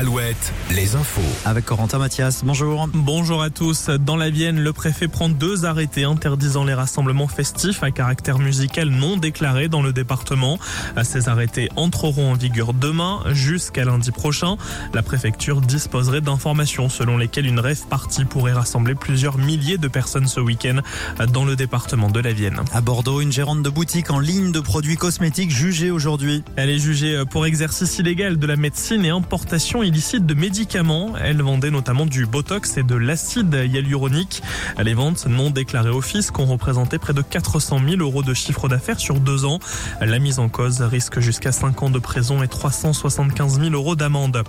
Alouette, les infos. Avec Corentin Mathias, bonjour. Bonjour à tous. Dans la Vienne, le préfet prend 2 arrêtés interdisant les rassemblements festifs à caractère musical non déclarés dans le département. Ces arrêtés entreront en vigueur demain jusqu'à lundi prochain. La préfecture disposerait d'informations selon lesquelles une rave party pourrait rassembler plusieurs milliers de personnes ce week-end dans le département de la Vienne. À Bordeaux, une gérante de boutique en ligne de produits cosmétiques jugée aujourd'hui. Elle est jugée pour exercice illégal de la médecine et importation illicite de médicaments. Elle vendait notamment du Botox et de l'acide hyaluronique. Les ventes non déclarées au fisc ont représenté près de 400 000 euros de chiffre d'affaires sur 2 ans. La mise en cause risque jusqu'à 5 ans de prison et 375 000 euros d'amende.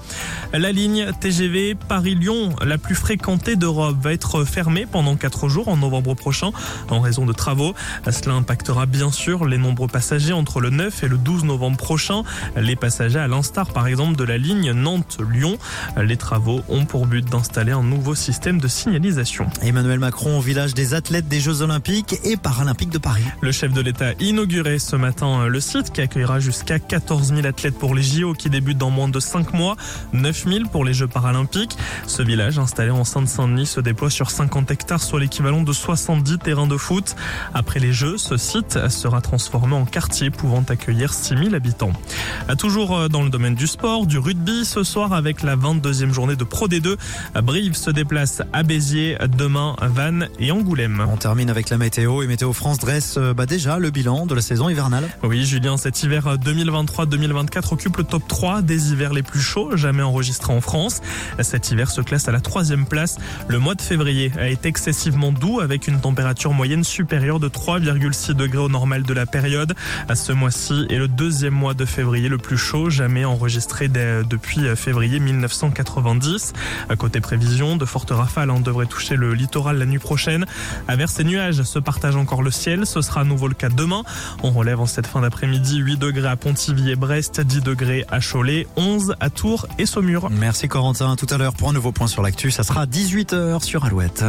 La ligne TGV Paris-Lyon, la plus fréquentée d'Europe, va être fermée pendant 4 jours en novembre prochain en raison de travaux. Cela impactera bien sûr les nombreux passagers entre le 9 et le 12 novembre prochain. Les passagers, à l'instar par exemple de la ligne Nantes-Lyon, les travaux ont pour but d'installer un nouveau système de signalisation. Emmanuel Macron au village des athlètes des Jeux Olympiques et Paralympiques de Paris. Le chef de l'État inaugurait ce matin le site qui accueillera jusqu'à 14 000 athlètes pour les JO qui débutent dans moins de 5 mois, 9 000 pour les Jeux Paralympiques. Ce village installé en Seine-Saint-Denis se déploie sur 50 hectares, soit l'équivalent de 70 terrains de foot. Après les Jeux, ce site sera transformé en quartier pouvant accueillir 6 000 habitants. Toujours dans le domaine du sport, du rugby, ce soir avec la 22e journée de Pro D2. Brive se déplace à Béziers, demain Vannes et Angoulême. On termine avec la météo et Météo France dresse déjà le bilan de la saison hivernale. Oui Julien, cet hiver 2023-2024 occupe le top 3 des hivers les plus chauds jamais enregistrés en France. Cet hiver se classe à la 3e place. Le mois de février a été excessivement doux avec une température moyenne supérieure de 3,6 degrés au normal de la période. Ce mois-ci est le 2e mois de février le plus chaud jamais enregistré depuis février 1990. À côté prévision, de fortes rafales devraient toucher le littoral la nuit prochaine. Averses et nuages se partagent encore le ciel. Ce sera à nouveau le cas demain. On relève en cette fin d'après-midi 8 degrés à Pontivy et Brest, 10 degrés à Cholet, 11 à Tours et Saumur. Merci Corentin. À tout à l'heure pour un nouveau point sur l'actu. Ça sera à 18h sur Alouette.